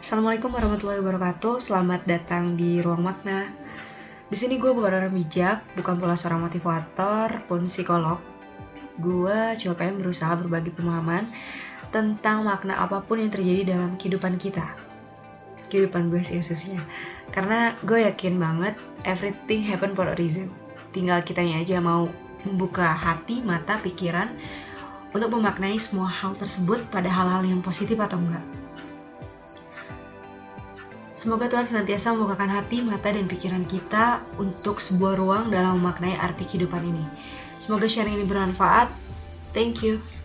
Assalamualaikum warahmatullahi wabarakatuh. Selamat datang di Ruang Makna. Di sini gue bukan orang bijak, bukan pula seorang motivator, pun psikolog. Gue coba pengen berusaha berbagi pemahaman tentang makna apapun yang terjadi dalam kehidupan kita. Kehidupan gue sih khususnya. Karena gue yakin banget everything happen for a reason. Tinggal kitanya aja mau membuka hati, mata, pikiran untuk memaknai semua hal tersebut pada hal-hal yang positif atau enggak. Semoga Tuhan senantiasa membukakan hati, mata, dan pikiran kita untuk sebuah ruang dalam memaknai arti kehidupan ini. Semoga sharing ini bermanfaat. Thank you.